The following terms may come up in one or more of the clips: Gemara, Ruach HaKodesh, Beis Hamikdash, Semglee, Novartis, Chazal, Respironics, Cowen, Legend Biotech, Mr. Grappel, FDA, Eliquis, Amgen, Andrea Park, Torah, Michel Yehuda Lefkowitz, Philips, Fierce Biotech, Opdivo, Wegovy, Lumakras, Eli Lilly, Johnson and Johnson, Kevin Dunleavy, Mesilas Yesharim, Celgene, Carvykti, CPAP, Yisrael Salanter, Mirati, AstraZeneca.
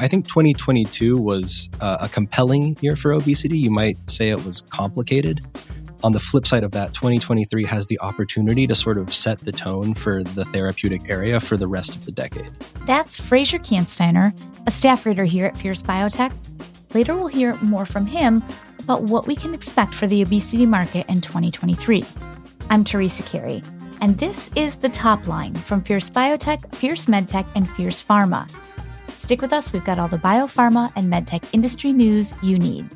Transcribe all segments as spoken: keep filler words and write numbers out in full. I think twenty twenty-two was uh, a compelling year for obesity. You might say it was complicated. On the flip side of that, twenty twenty-three has the opportunity to sort of set the tone for the therapeutic area for the rest of the decade. That's Fraser Kansteiner, a staff writer here at Fierce Biotech. Later, we'll hear more from him about what we can expect for the obesity market in twenty twenty-three. I'm Teresa Carey, and this is The Top Line from Fierce Biotech, Fierce MedTech, and Fierce Pharma. Stick with us. We've got all the biopharma and medtech industry news you need.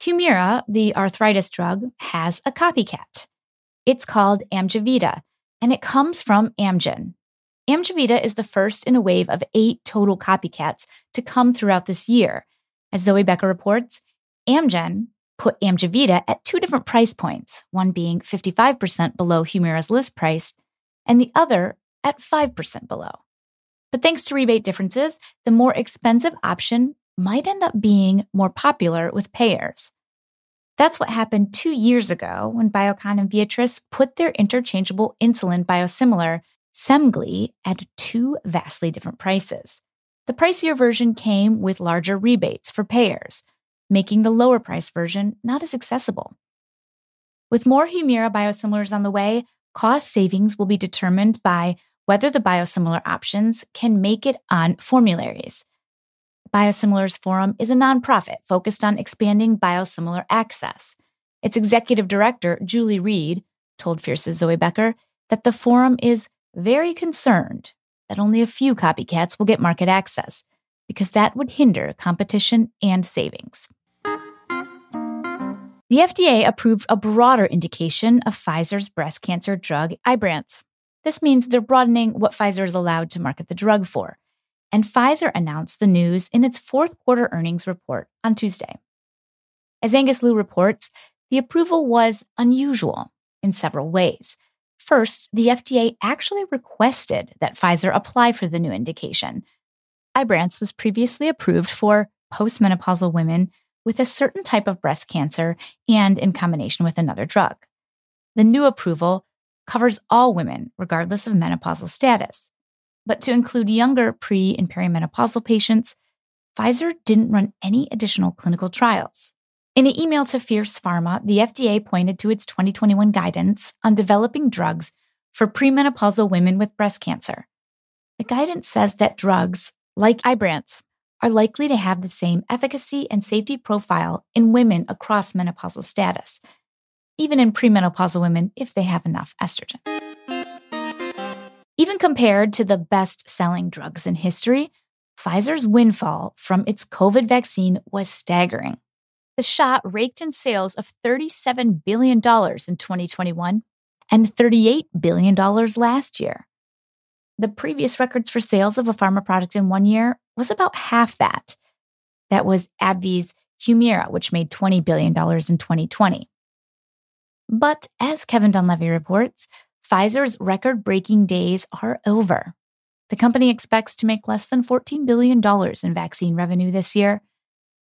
Humira, the arthritis drug, has a copycat. It's called Amjevita, and it comes from Amgen. Amjevita is the first in a wave of eight total copycats to come throughout this year. As Zoe Becker reports, Amgen put Amjevita at two different price points, one being fifty-five percent below Humira's list price and the other at five percent below. But thanks to rebate differences, the more expensive option might end up being more popular with payers. That's what happened two years ago when Biocon and Viatris put their interchangeable insulin biosimilar Semglee at two vastly different prices. The pricier version came with larger rebates for payers, making the lower price version not as accessible. With more Humira biosimilars on the way, cost savings will be determined by whether the biosimilar options can make it on formularies. Biosimilars Forum is a nonprofit focused on expanding biosimilar access. Its executive director, Julie Reed, told Fierce's Zoe Becker that the forum is very concerned that only a few copycats will get market access, because that would hinder competition and savings. The F D A approved a broader indication of Pfizer's breast cancer drug Ibrance. This means they're broadening what Pfizer is allowed to market the drug for. And Pfizer announced the news in its fourth quarter earnings report on Tuesday. As Angus Liu reports, the approval was unusual in several ways. First, the F D A actually requested that Pfizer apply for the new indication. Ibrance was previously approved for postmenopausal women with a certain type of breast cancer and in combination with another drug. The new approval covers all women, regardless of menopausal status. But to include younger pre- and perimenopausal patients, Pfizer didn't run any additional clinical trials. In an email to Fierce Pharma, the F D A pointed to its twenty twenty-one guidance on developing drugs for premenopausal women with breast cancer. The guidance says that drugs, like Ibrance, are likely to have the same efficacy and safety profile in women across menopausal status, even in premenopausal women if they have enough estrogen. Even compared to the best-selling drugs in history, Pfizer's windfall from its COVID vaccine was staggering. The shot raked in sales of thirty-seven billion dollars in twenty twenty-one and thirty-eight billion dollars last year. The previous records for sales of a pharma product in one year was about half that. That was AbbVie's Humira, which made twenty billion dollars in twenty twenty. But as Kevin Dunleavy reports, Pfizer's record-breaking days are over. The company expects to make less than fourteen billion dollars in vaccine revenue this year.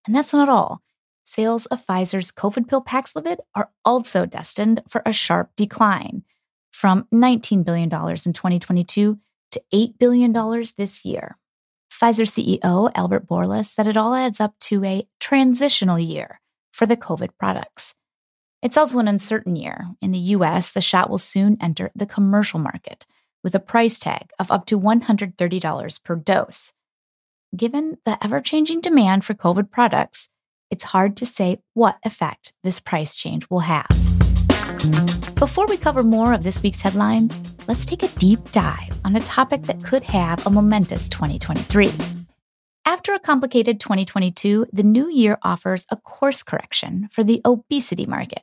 And that's not all. Sales of Pfizer's COVID pill Paxlovid are also destined for a sharp decline, from nineteen billion dollars in twenty twenty-two to eight billion dollars this year. Pfizer C E O Albert Bourla said it all adds up to a transitional year for the COVID products. It's also an uncertain year. In the U S, the shot will soon enter the commercial market with a price tag of up to one hundred thirty dollars per dose. Given the ever-changing demand for COVID products, it's hard to say what effect this price change will have. Before we cover more of this week's headlines, let's take a deep dive on a topic that could have a momentous twenty twenty-three. After a complicated twenty twenty-two, the new year offers a course correction for the obesity market.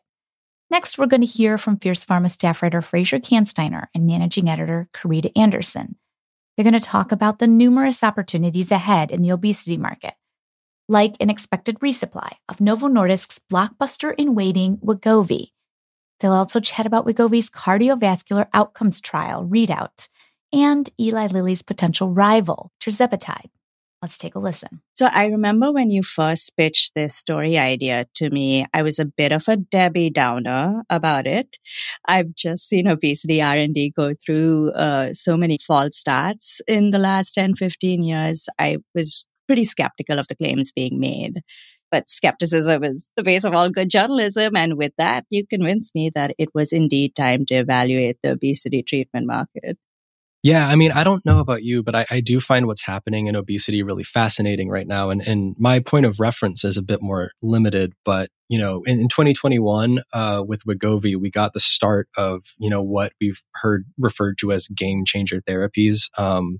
Next, we're going to hear from Fierce Pharma staff writer Fraser Kansteiner and managing editor Karita Anderson. They're going to talk about the numerous opportunities ahead in the obesity market, like an expected resupply of Novo Nordisk's blockbuster-in-waiting Wegovy. They'll also chat about Wegovy's cardiovascular outcomes trial readout and Eli Lilly's potential rival, Tirzepatide, Let's take a listen. So I remember when you first pitched this story idea to me, I was a bit of a Debbie Downer about it. I've just seen obesity R and D go through uh, so many false starts in the last ten, fifteen years. I was pretty skeptical of the claims being made. But skepticism is the base of all good journalism. And with that, you convinced me that it was indeed time to evaluate the obesity treatment market. Yeah, I mean, I don't know about you, but I, I do find what's happening in obesity really fascinating right now. And, and my point of reference is a bit more limited. But, you know, in, in twenty twenty-one, uh, with Wegovy, we got the start of, you know, what we've heard referred to as game changer therapies, um,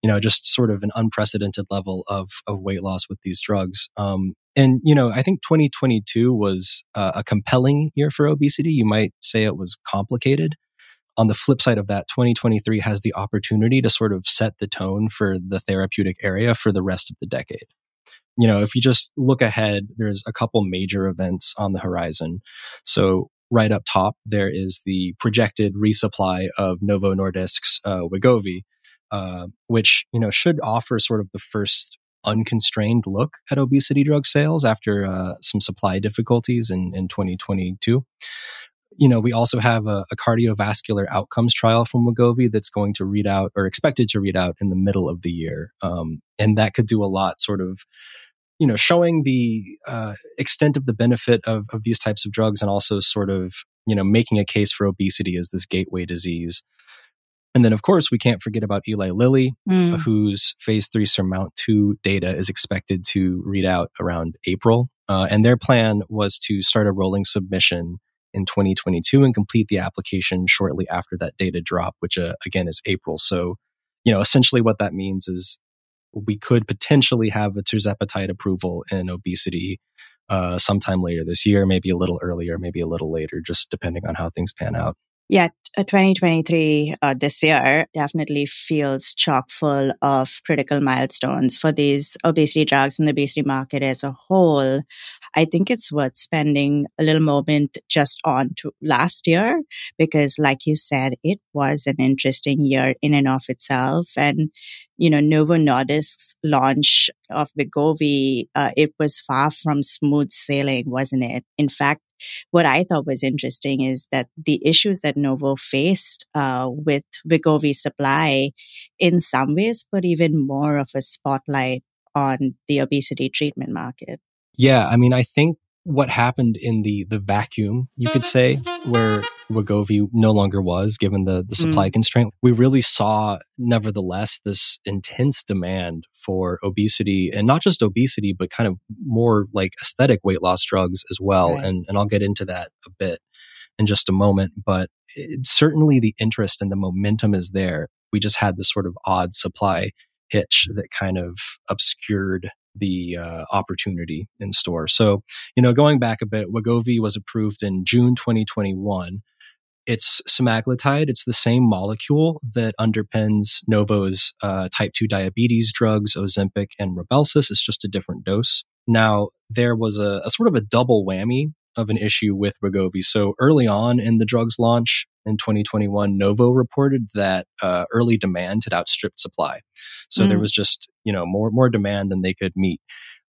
you know, just sort of an unprecedented level of, of weight loss with these drugs. Um, and, you know, I think twenty twenty-two was uh, a compelling year for obesity. You might say it was complicated. On the flip side of that, twenty twenty-three has the opportunity to sort of set the tone for the therapeutic area for the rest of the decade. You know, if you just look ahead, there's a couple major events on the horizon. So right up top, there is the projected resupply of Novo Nordisk's uh, Wegovy, uh, which, you know, should offer sort of the first unconstrained look at obesity drug sales after uh, some supply difficulties in, in twenty twenty-two. You know, we also have a, a cardiovascular outcomes trial from Wegovy that's going to read out or expected to read out in the middle of the year. Um, and that could do a lot sort of, you know, showing the uh, extent of the benefit of, of these types of drugs and also sort of, you know, making a case for obesity as this gateway disease. And then, of course, we can't forget about Eli Lilly, mm. whose phase three SURMOUNT two data is expected to read out around April. Uh, and their plan was to start a rolling submission in twenty twenty-two and complete the application shortly after that data drop, which uh, again is April. So, you know, essentially what that means is we could potentially have a tirzepatide approval in obesity uh, sometime later this year, maybe a little earlier, maybe a little later, just depending on how things pan out. Yeah, twenty twenty-three, uh, this year, definitely feels chock full of critical milestones for these obesity drugs and the obesity market as a whole. I think it's worth spending a little moment just on to last year, because like you said, it was an interesting year in and of itself. And you know, Novo Nordisk's launch of Wegovy, uh, it was far from smooth sailing, wasn't it? In fact, what I thought was interesting is that the issues that Novo faced uh, with Wegovy supply in some ways put even more of a spotlight on the obesity treatment market. Yeah, I mean, I think what happened in the the vacuum, you could say, where Wegovy no longer was, given the, the supply mm. constraint, we really saw, nevertheless, this intense demand for obesity, and not just obesity, but kind of more like aesthetic weight loss drugs as well. Right. And, and I'll get into that a bit in just a moment. But it, certainly the interest and the momentum is there. We just had this sort of odd supply hitch that kind of obscured the uh, opportunity in store. So, you know, going back a bit, Wegovy was approved in June twenty twenty-one. It's semaglutide. It's the same molecule that underpins Novo's uh, type two diabetes drugs, Ozempic and Rybelsus. It's just a different dose. Now, there was a, a sort of a double whammy of an issue with Wegovy. So early on in the drug's launch in twenty twenty-one, Novo reported that uh, early demand had outstripped supply. So mm. there was just, you know, more more demand than they could meet.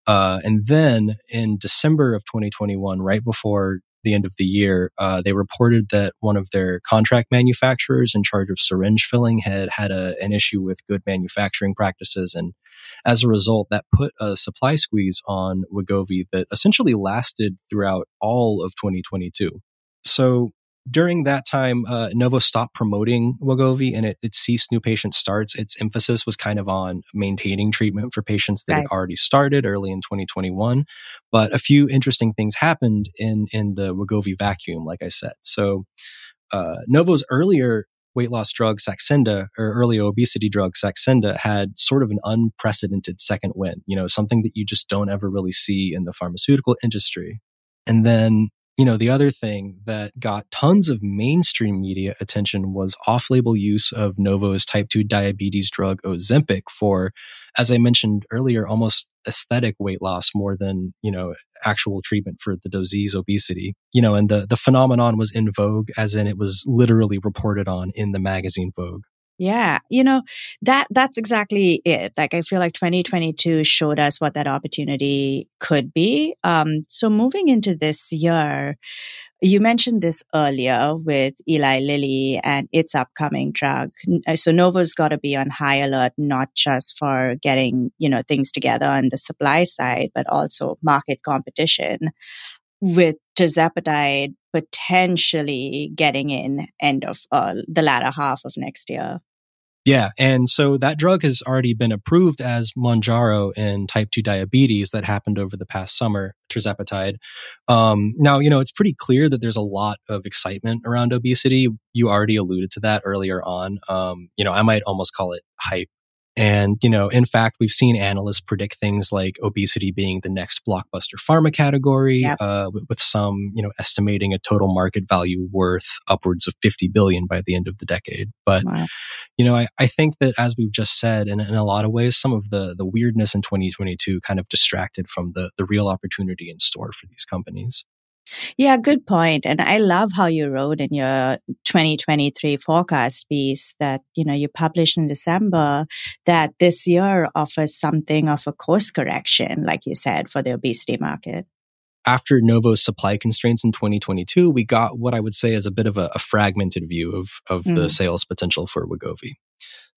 Uh, and then in December of twenty twenty-one, right before the end of the year, uh, they reported that one of their contract manufacturers in charge of syringe filling had had a, an issue with good manufacturing practices. And as a result, that put a supply squeeze on Wegovy that essentially lasted throughout all of twenty twenty-two. So during that time, uh, Novo stopped promoting Wegovy and it, it ceased new patient starts. Its emphasis was kind of on maintaining treatment for patients that right. had already started early in twenty twenty-one. But a few interesting things happened in, in the Wegovy vacuum, like I said. So uh, Novo's earlier weight loss drug Saxenda, or early obesity drug Saxenda, had sort of an unprecedented second win, you know, something that you just don't ever really see in the pharmaceutical industry. And then, you know, the other thing that got tons of mainstream media attention was off-label use of Novo's type two diabetes drug Ozempic for, as I mentioned earlier, almost aesthetic weight loss more than, you know, actual treatment for the disease obesity. You know, and the, the phenomenon was in vogue, as in it was literally reported on in the magazine Vogue. Yeah, you know, that that's exactly it. Like, I feel like twenty twenty-two showed us what that opportunity could be. Um, so moving into this year, you mentioned this earlier with Eli Lilly and its upcoming drug. So Novo's got to be on high alert, not just for getting, you know, things together on the supply side, but also market competition with tirzepatide potentially getting in end of uh, the latter half of next year. Yeah. And so that drug has already been approved as Mounjaro in type two diabetes that happened over the past summer, tirzepatide. Um, now, you know, it's pretty clear that there's a lot of excitement around obesity. You already alluded to that earlier on. Um, you know, I might almost call it hype. And, you know, in fact, we've seen analysts predict things like obesity being the next blockbuster pharma category, yep. uh, with, with some, you know, estimating a total market value worth upwards of fifty billion dollars by the end of the decade. But, wow. you know, I, I think that, as we've just said, in, in a lot of ways, some of the, the weirdness in twenty twenty-two kind of distracted from the, the real opportunity in store for these companies. Yeah, good point. And I love how you wrote in your twenty twenty-three forecast piece that, you know, you published in December, that this year offers something of a course correction, like you said, for the obesity market. After Novo's supply constraints in twenty twenty-two, we got what I would say is a bit of a, a fragmented view of, of mm. the sales potential for Wegovy.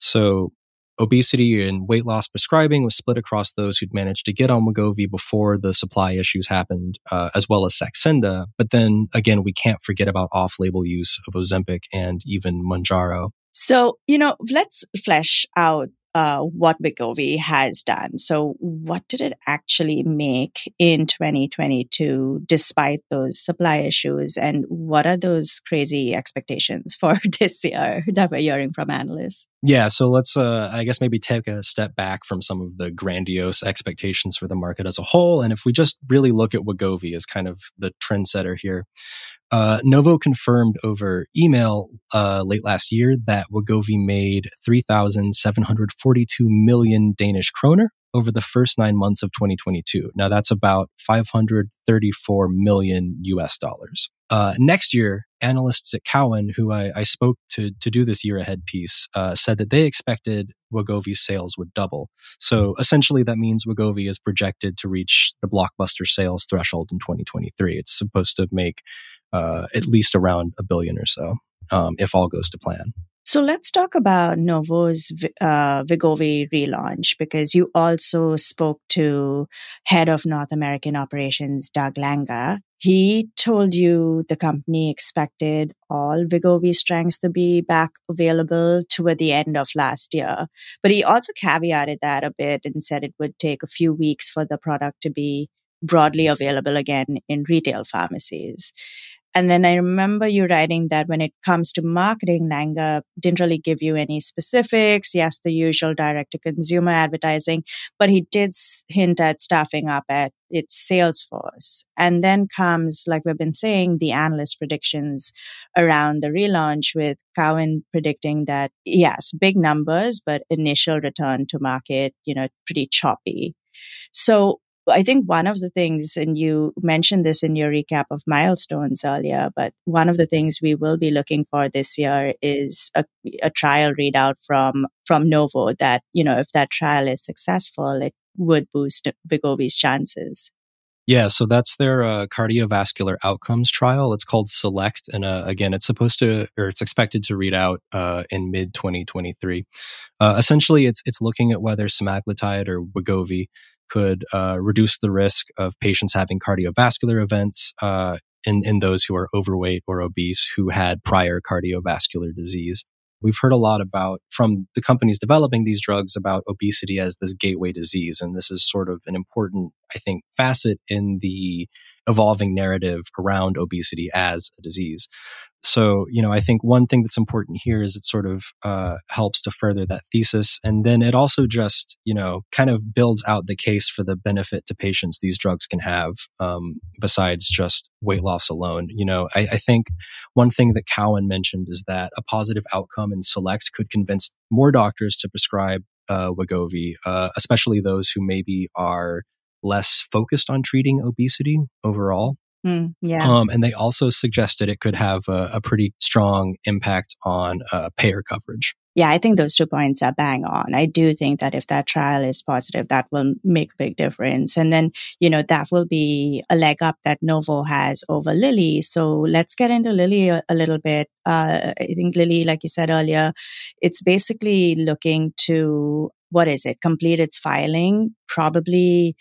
So obesity and weight loss prescribing was split across those who'd managed to get on Wegovy before the supply issues happened, uh, as well as Saxenda. But then again, we can't forget about off-label use of Ozempic and even Mounjaro. So, you know, let's flesh out uh, what Wegovy has done. So what did it actually make in twenty twenty-two, despite those supply issues? And what are those crazy expectations for this year that we're hearing from analysts? Yeah, so let's, uh, I guess, maybe take a step back from some of the grandiose expectations for the market as a whole. And if we just really look at Wegovy as kind of the trendsetter here, uh, Novo confirmed over email uh, late last year that Wegovy made three thousand seven hundred forty-two million Danish kroner over the first nine months of twenty twenty-two. Now, that's about five hundred thirty-four million U S dollars. Uh, next year, analysts at Cowen, who I, I spoke to to do this year-ahead piece, uh, said that they expected Wegovy's sales would double. So essentially, that means Wegovy is projected to reach the blockbuster sales threshold in twenty twenty-three. It's supposed to make uh, at least around a billion or so, um, if all goes to plan. So let's talk about Novo's uh, Wegovy relaunch, because you also spoke to head of North American operations, Doug Langa. He told you the company expected all Wegovy strengths to be back available toward the end of last year. But he also caveated that a bit and said it would take a few weeks for the product to be broadly available again in retail pharmacies. And then I remember you writing that when it comes to marketing, Langa didn't really give you any specifics. Yes, the usual direct-to-consumer advertising, but he did hint at staffing up at its sales force. And then comes, like we've been saying, the analyst predictions around the relaunch, with Cowen predicting that, yes, big numbers, but initial return to market, you know, pretty choppy. So I think one of the things, and you mentioned this in your recap of milestones earlier, but one of the things we will be looking for this year is a, a trial readout from from Novo that, you know, if that trial is successful, it would boost Wegovy's chances. Yeah, so that's their uh, cardiovascular outcomes trial. It's called SELECT. And uh, again, it's supposed to, or it's expected to read out uh, in mid twenty twenty-three. Uh, essentially, it's it's looking at whether semaglutide or Wegovy could uh, reduce the risk of patients having cardiovascular events uh, in, in those who are overweight or obese who had prior cardiovascular disease. We've heard a lot about, from the companies developing these drugs, about obesity as this gateway disease. And this is sort of an important, I think, facet in the evolving narrative around obesity as a disease. So, you know, I think one thing that's important here is it sort of uh, helps to further that thesis. And then it also just, you know, kind of builds out the case for the benefit to patients these drugs can have, um, besides just weight loss alone. You know, I, I think one thing that Cowen mentioned is that a positive outcome in SELECT could convince more doctors to prescribe uh, Wegovy, uh, especially those who maybe are less focused on treating obesity overall. Mm, yeah. Um, and they also suggested it could have a, a pretty strong impact on uh, payer coverage. yeah, I think those two points are bang on. I do think that if that trial is positive, that will make a big difference. And then, you know, that will be a leg up that Novo has over Lilly. So let's get into Lilly a, a little bit. Uh, I think Lilly, like you said earlier, it's basically looking to, what is it, complete its filing, probably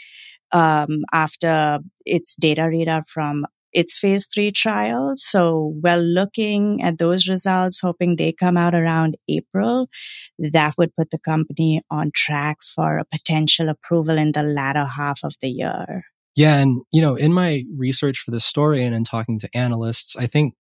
um, after its data readout from its phase three trial. So we're looking at those results, hoping they come out around April. That would put the company on track for a potential approval in the latter half of the year. Yeah. And, you know, in my research for this story and in talking to analysts, I think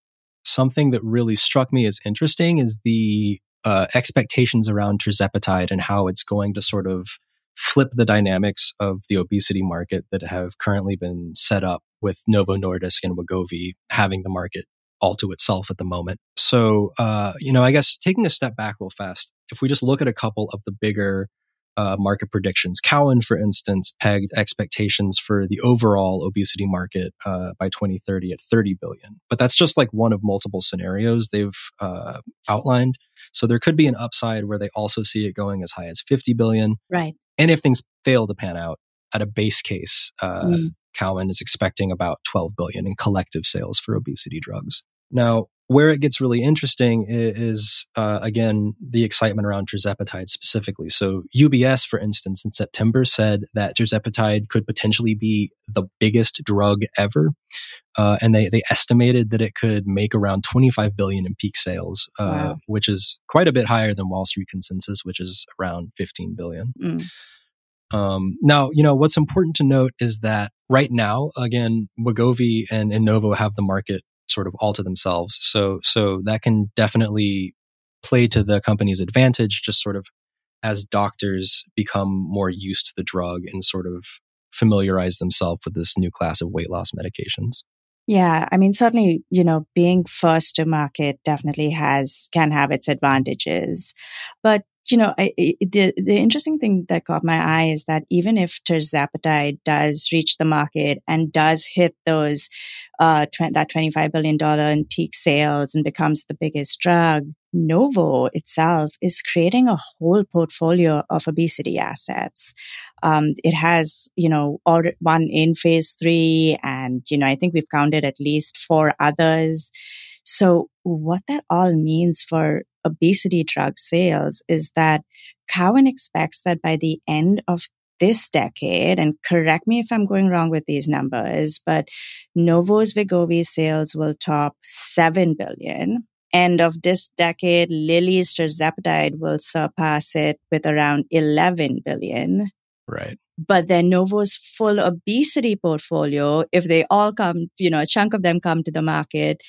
something that really struck me as interesting is the uh, expectations around tirzepatide and how it's going to sort of flip the dynamics of the obesity market that have currently been set up with Novo Nordisk and Wegovy having the market all to itself at the moment. So, uh, you know, I guess taking a step back real fast, if we just look at a couple of the bigger uh, market predictions, Cowen, for instance, pegged expectations for the overall obesity market uh, by twenty thirty at thirty billion. But that's just like one of multiple scenarios they've uh, outlined. So there could be an upside where they also see it going as high as fifty billion. Right. And if things fail to pan out, at a base case, uh, mm. Cowen is expecting about twelve billion in collective sales for obesity drugs. Now, where it gets really interesting is, uh, again, the excitement around tirzepatide specifically. So U B S, for instance, in September said that tirzepatide could potentially be the biggest drug ever. Uh, and they, they estimated that it could make around twenty-five billion in peak sales, uh, wow. which is quite a bit higher than Wall Street consensus, which is around fifteen billion. Mm. Um, now, you know, what's important to note is that right now, again, Wegovy and, and Novo have the market sort of all to themselves. So, so that can definitely play to the company's advantage, just sort of as doctors become more used to the drug and sort of familiarize themselves with this new class of weight loss medications. Yeah, I mean, certainly, you know, being first to market definitely has, can have its advantages. But, you know, I, the the interesting thing that caught my eye is that even if tirzepatide does reach the market and does hit those, uh, tw- that twenty-five billion dollars in peak sales and becomes the biggest drug, Novo itself is creating a whole portfolio of obesity assets. Um, it has, you know, one in phase three, and, you know, I think we've counted at least four others. So what that all means for obesity drug sales is that Cowen expects that by the end of this decade, and correct me if I'm going wrong with these numbers, but Novo's Wegovy sales will top seven billion dollars. End of this decade, Lilly's tirzepatide will surpass it with around eleven billion dollars. Right. But then Novo's full obesity portfolio, if they all come, you know, a chunk of them come to the market,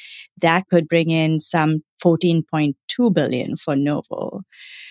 that could bring in some fourteen point two billion dollars for Novo.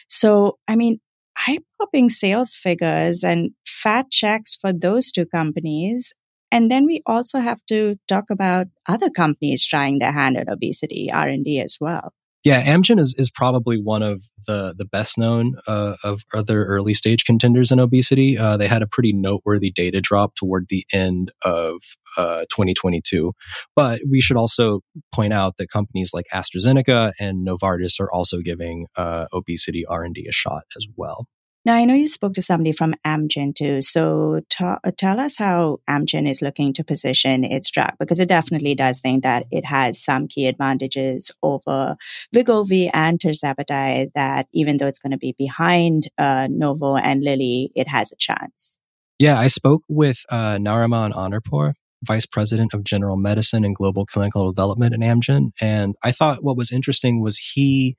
So, I mean, eye-popping sales figures and fat checks for those two companies. And then we also have to talk about other companies trying their hand at obesity R and D as well. Yeah, Amgen is, is probably one of the, the best known uh, of other early stage contenders in obesity. Uh, they had a pretty noteworthy data drop toward the end of uh, twenty twenty-two. But we should also point out that companies like AstraZeneca and Novartis are also giving uh, obesity R and D a shot as well. Now, I know you spoke to somebody from Amgen too, so ta- tell us how Amgen is looking to position its drug, because it definitely does think that it has some key advantages over Wegovy and tirzepatide, that even though it's going to be behind uh, Novo and Lilly, it has a chance. Yeah, I spoke with uh, Nariman Honorpour, Vice President of General Medicine and Global Clinical Development at Amgen, and I thought what was interesting was he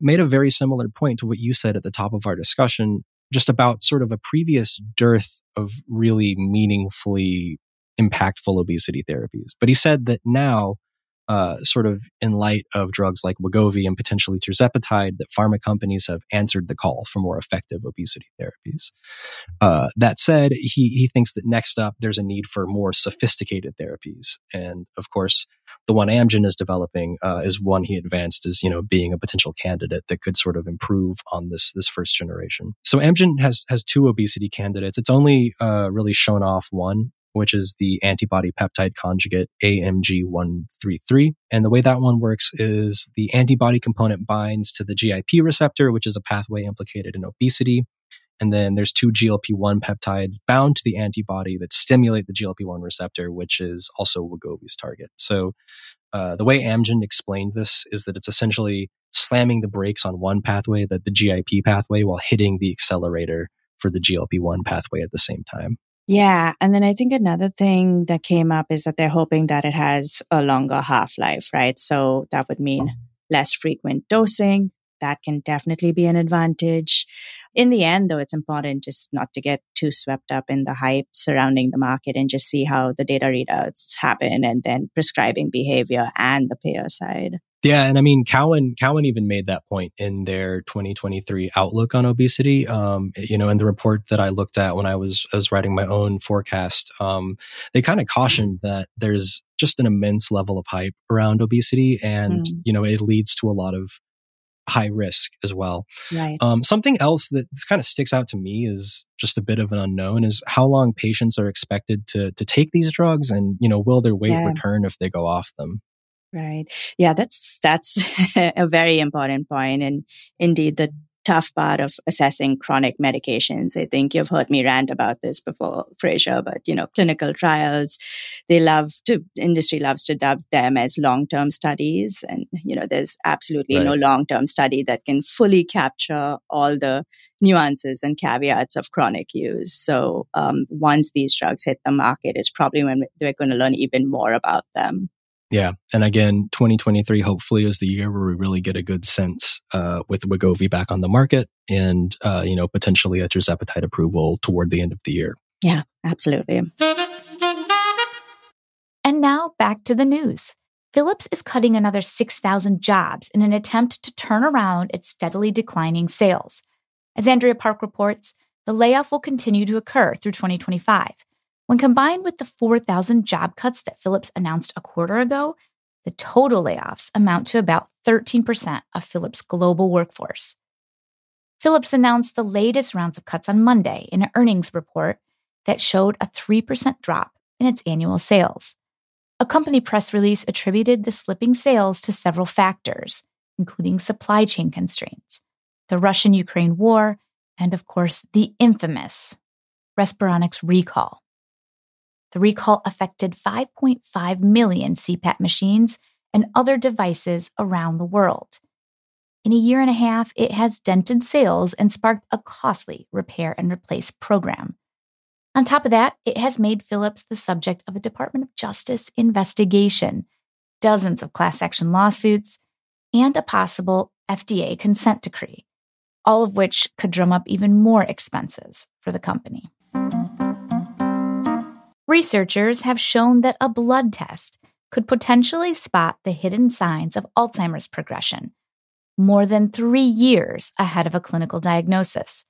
made a very similar point to what you said at the top of our discussion, just about sort of a previous dearth of really meaningfully impactful obesity therapies. But he said that now, uh, sort of in light of drugs like Wegovy and potentially tirzepatide, that pharma companies have answered the call for more effective obesity therapies. Uh, that said, he he thinks that next up, there's a need for more sophisticated therapies. And of course, the one Amgen is developing uh, is one he advanced as, you know, being a potential candidate that could sort of improve on this this first generation. So Amgen has has two obesity candidates. It's only uh, really shown off one, which is the antibody peptide conjugate A M G one thirty-three. And the way that one works is the antibody component binds to the G I P receptor, which is a pathway implicated in obesity. And then there's two G L P one peptides bound to the antibody that stimulate the G L P one receptor, which is also Wegovy's target. So uh, the way Amgen explained this is that it's essentially slamming the brakes on one pathway, that the G I P pathway, while hitting the accelerator for the G L P one pathway at the same time. Yeah. And then I think another thing that came up is that they're hoping that it has a longer half-life, right? So that would mean less frequent dosing. That can definitely be an advantage. In the end, though, it's important just not to get too swept up in the hype surrounding the market and just see how the data readouts happen and then prescribing behavior and the payer side. Yeah. And I mean, Cowen, Cowen even made that point in their twenty twenty-three outlook on obesity. Um, you know, in the report that I looked at when I was, I was writing my own forecast, um, they kind of cautioned that there's just an immense level of hype around obesity. And, mm. you know, it leads to a lot of high risk as well. Right. Um, something else that kind of sticks out to me is just a bit of an unknown is how long patients are expected to to take these drugs and, you know, will their weight yeah. return if they go off them? Right. Yeah, that's, that's a very important point. And indeed, the tough part of assessing chronic medications. I think you've heard me rant about this before, Fraser, but, you know, clinical trials, they love to, industry loves to dub them as long-term studies. And, you know, there's absolutely right. no long-term study that can fully capture all the nuances and caveats of chronic use. So um, once these drugs hit the market, it's probably when we're going to learn even more about them. Yeah. And again, twenty twenty-three hopefully is the year where we really get a good sense uh, with Wegovy back on the market and, uh, you know, potentially a tirzepatide approval toward the end of the year. Yeah, absolutely. And now back to the news. Philips is cutting another six thousand jobs in an attempt to turn around its steadily declining sales. As Andrea Park reports, the layoff will continue to occur through twenty twenty-five. When combined with the four thousand job cuts that Philips announced a quarter ago, the total layoffs amount to about thirteen percent of Philips' global workforce. Philips announced the latest rounds of cuts on Monday in an earnings report that showed a three percent drop in its annual sales. A company press release attributed the slipping sales to several factors, including supply chain constraints, the Russian-Ukraine war, and of course, the infamous Respironics recall. The recall affected five point five million C PAP machines and other devices around the world. In a year and a half, it has dented sales and sparked a costly repair and replace program. On top of that, it has made Philips the subject of a Department of Justice investigation, dozens of class action lawsuits, and a possible F D A consent decree, all of which could drum up even more expenses for the company. Researchers have shown that a blood test could potentially spot the hidden signs of Alzheimer's progression more than three years ahead of a clinical diagnosis.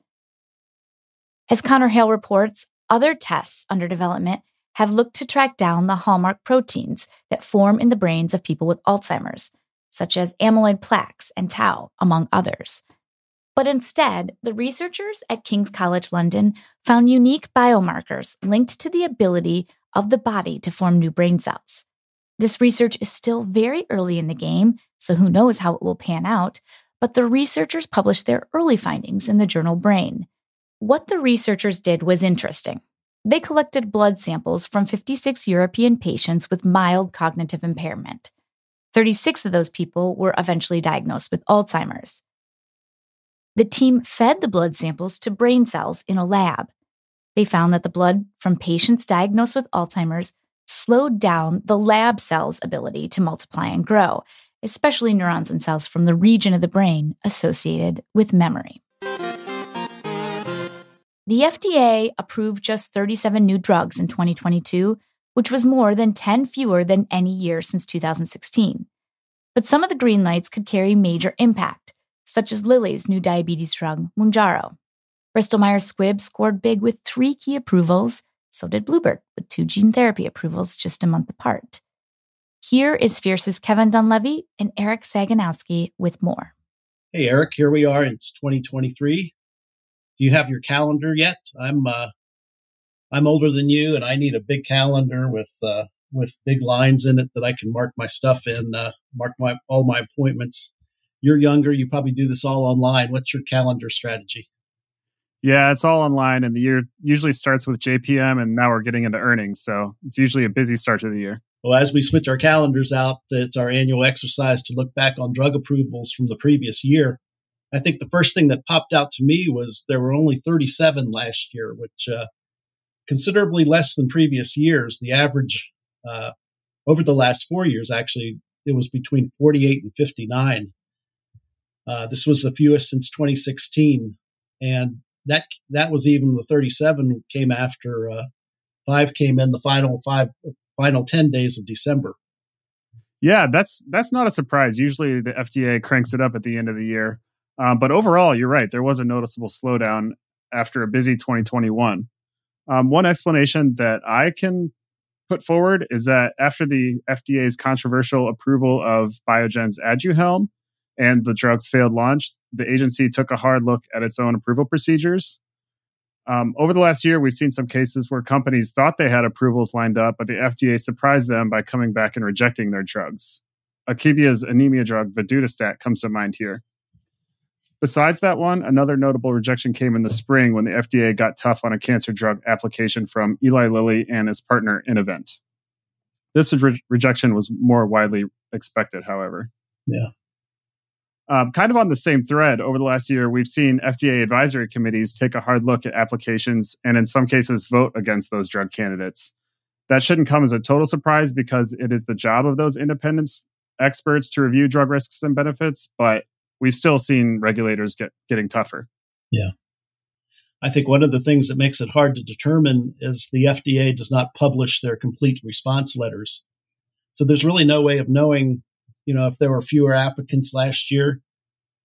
As Connor Hale reports, other tests under development have looked to track down the hallmark proteins that form in the brains of people with Alzheimer's, such as amyloid plaques and tau, among others. But instead, the researchers at King's College London found unique biomarkers linked to the ability of the body to form new brain cells. This research is still very early in the game, so who knows how it will pan out, but the researchers published their early findings in the journal Brain. What the researchers did was interesting. They collected blood samples from fifty-six European patients with mild cognitive impairment. thirty-six of those people were eventually diagnosed with Alzheimer's. The team fed the blood samples to brain cells in a lab. They found that the blood from patients diagnosed with Alzheimer's slowed down the lab cells' ability to multiply and grow, especially neurons and cells from the region of the brain associated with memory. The F D A approved just thirty-seven new drugs in twenty twenty-two, which was more than ten fewer than any year since two thousand sixteen. But some of the green lights could carry major impact, such as Lilly's new diabetes drug, Mounjaro. Bristol-Myers Squibb scored big with three key approvals. So did Bluebird, with two gene therapy approvals just a month apart. Here is Fierce's Kevin Dunleavy and Eric Saganowski with more. Hey, Eric, here we are. It's twenty twenty-three. Do you have your calendar yet? I'm uh, I'm older than you and I need a big calendar with uh, with big lines in it that I can mark my stuff in, uh, mark my all my appointments. You're younger. You probably do this all online. What's your calendar strategy? Yeah, it's all online, and the year usually starts with J P M, and now we're getting into earnings, so it's usually a busy start to the year. Well, as we switch our calendars out, it's our annual exercise to look back on drug approvals from the previous year. I think the first thing that popped out to me was there were only thirty-seven last year, which uh, considerably less than previous years. The average uh, over the last four years, actually, it was between forty-eight and fifty-nine. Uh, this was the fewest since twenty sixteen, and That that was even the thirty-seven came after uh, five came in the final five final ten days of December. Yeah, that's that's not a surprise. Usually the F D A cranks it up at the end of the year, um, but overall, you're right. There was a noticeable slowdown after a busy twenty twenty-one. Um, one explanation that I can put forward is that after the F D A's controversial approval of Biogen's Aduhelm and the drug's failed launch, the agency took a hard look at its own approval procedures. Um, over the last year, we've seen some cases where companies thought they had approvals lined up, but the F D A surprised them by coming back and rejecting their drugs. Akebia's anemia drug, vadadustat, comes to mind here. Besides that one, another notable rejection came in the spring when the F D A got tough on a cancer drug application from Eli Lilly and his partner, Innovent. This re- rejection was more widely expected, however. Yeah. Um, kind of on the same thread, over the last year, we've seen F D A advisory committees take a hard look at applications and in some cases vote against those drug candidates. That shouldn't come as a total surprise because it is the job of those independent experts to review drug risks and benefits, but we've still seen regulators get getting tougher. Yeah. I think one of the things that makes it hard to determine is the F D A does not publish their complete response letters. So there's really no way of knowing, you know, if there were fewer applicants last year.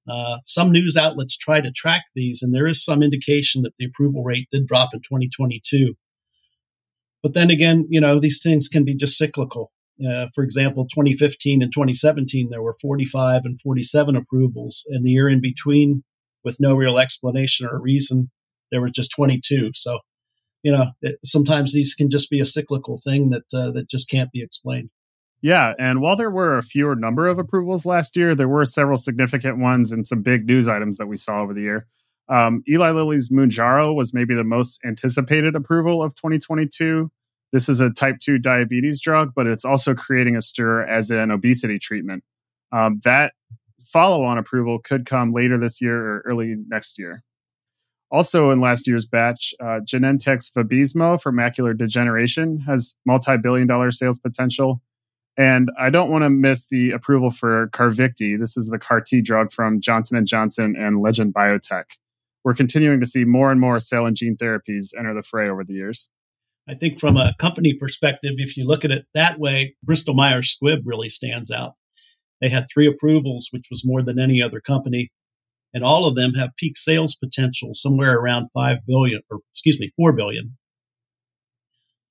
Uh, some news outlets try to track these, and there is some indication that the approval rate did drop in twenty twenty-two. But then again, you know, these things can be just cyclical. Uh, for example, twenty fifteen and twenty seventeen, there were forty-five and forty-seven approvals, and the year in between, with no real explanation or reason, there were just twenty-two. So, you know, it, sometimes these can just be a cyclical thing that uh, that just can't be explained. Yeah, and while there were a fewer number of approvals last year, there were several significant ones and some big news items that we saw over the year. Um, Eli Lilly's Mounjaro was maybe the most anticipated approval of twenty twenty-two. This is a type two diabetes drug, but it's also creating a stir as an obesity treatment. Um, that follow-on approval could come later this year or early next year. Also in last year's batch, uh, Genentech's Vabysmo for macular degeneration has multi-billion dollar sales potential. And I don't want to miss the approval for Carvykti. This is the C A R-T drug from Johnson and Johnson and Legend Biotech. We're continuing to see more and more cell and gene therapies enter the fray over the years. I think from a company perspective, if you look at it that way, Bristol Myers Squibb really stands out. They had three approvals, which was more than any other company. And all of them have peak sales potential somewhere around five billion dollars, or excuse me, four billion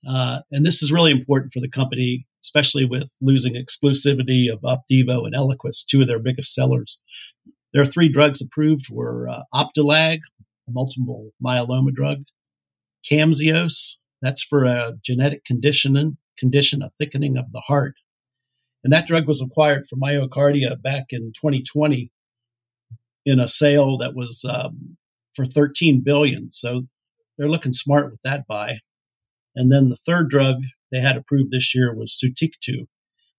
dollars. Uh, and this is really important for the company, especially with losing exclusivity of Opdivo and Eliquis, two of their biggest sellers. Their three drugs approved were uh, Opdualag, a multiple myeloma drug, Camzyos, that's for a genetic condition, condition of thickening of the heart. And that drug was acquired from MyoKardia back in twenty twenty in a sale that was um, for thirteen billion dollars. So they're looking smart with that buy. And then the third drug they had approved this year was Sotyktu.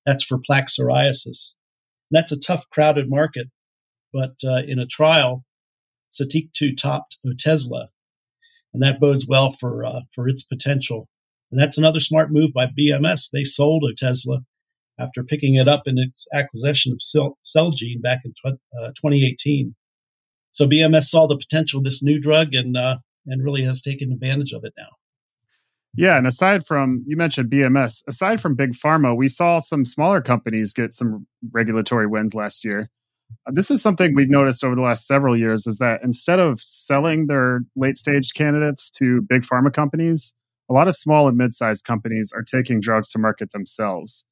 That's for plaque psoriasis. That's a tough, crowded market, but uh, in a trial, Sotyktu topped Otezla, and that bodes well for uh, for its potential. And that's another smart move by B M S. They sold Otezla after picking it up in its acquisition of Cel- Celgene back in tw- uh, twenty eighteen. So B M S saw the potential of this new drug and uh, and really has taken advantage of it now. Yeah, and aside from, you mentioned B M S, aside from Big Pharma, we saw some smaller companies get some regulatory wins last year. Uh, this is something we've noticed over the last several years, is that instead of selling their late-stage candidates to Big Pharma companies, a lot of small and mid-sized companies are taking drugs to market themselves.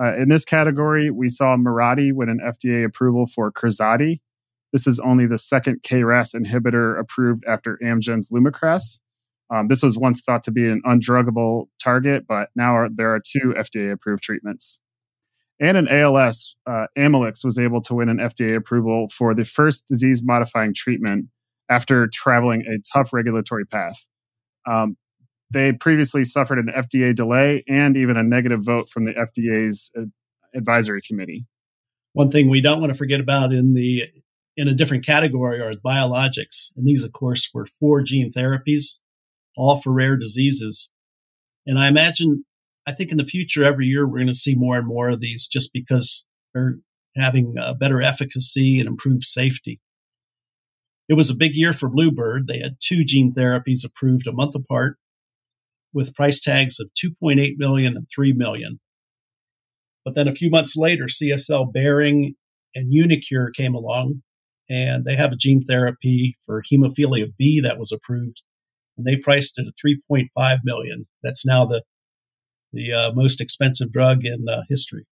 Uh, in this category, we saw Mirati win an F D A approval for Krazati. This is only the second K R A S inhibitor approved after Amgen's Lumakras. Um, this was once thought to be an undruggable target, but now are, there are two F D A-approved treatments. And in A L S, uh, Amylyx was able to win an F D A approval for the first disease-modifying treatment after traveling a tough regulatory path. Um, they previously suffered an F D A delay and even a negative vote from the F D A's uh, advisory committee. One thing we don't want to forget about in the in a different category are biologics. And these, of course, were four gene therapies, all for rare diseases. And I imagine, I think in the future, every year, we're going to see more and more of these just because they're having uh, better efficacy and improved safety. It was a big year for Bluebird. They had two gene therapies approved a month apart with price tags of two point eight million dollars and three million dollars. But then a few months later, C S L Behring and Unicure came along, and they have a gene therapy for hemophilia B that was approved, and they priced it at three point five million dollars. That's now the the uh, most expensive drug in uh, history.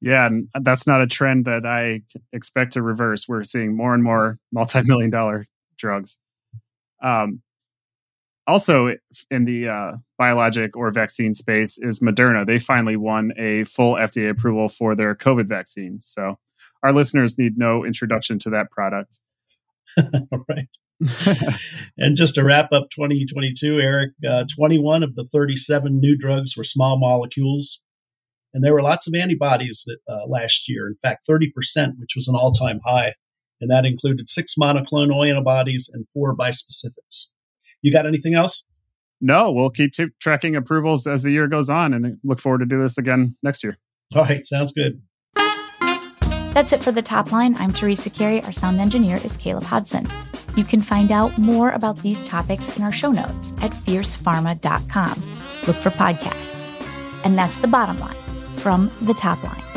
Yeah, and that's not a trend that I expect to reverse. We're seeing more and more multi-million dollar drugs. Um, also in the uh, biologic or vaccine space is Moderna. They finally won a full F D A approval for their COVID vaccine. So our listeners need no introduction to that product. Right. And just to wrap up twenty twenty-two, Eric, uh, twenty-one of the thirty-seven new drugs were small molecules. And there were lots of antibodies that uh, last year, in fact, thirty percent, which was an all-time high. And that included six monoclonal antibodies and four bispecifics. You got anything else? No, we'll keep t- tracking approvals as the year goes on and look forward to do this again next year. All right. Sounds good. That's it for The Top Line. I'm Teresa Carey. Our sound engineer is Caleb Hodson. You can find out more about these topics in our show notes at fierce pharma dot com. Look for podcasts. And that's the bottom line from The Top Line.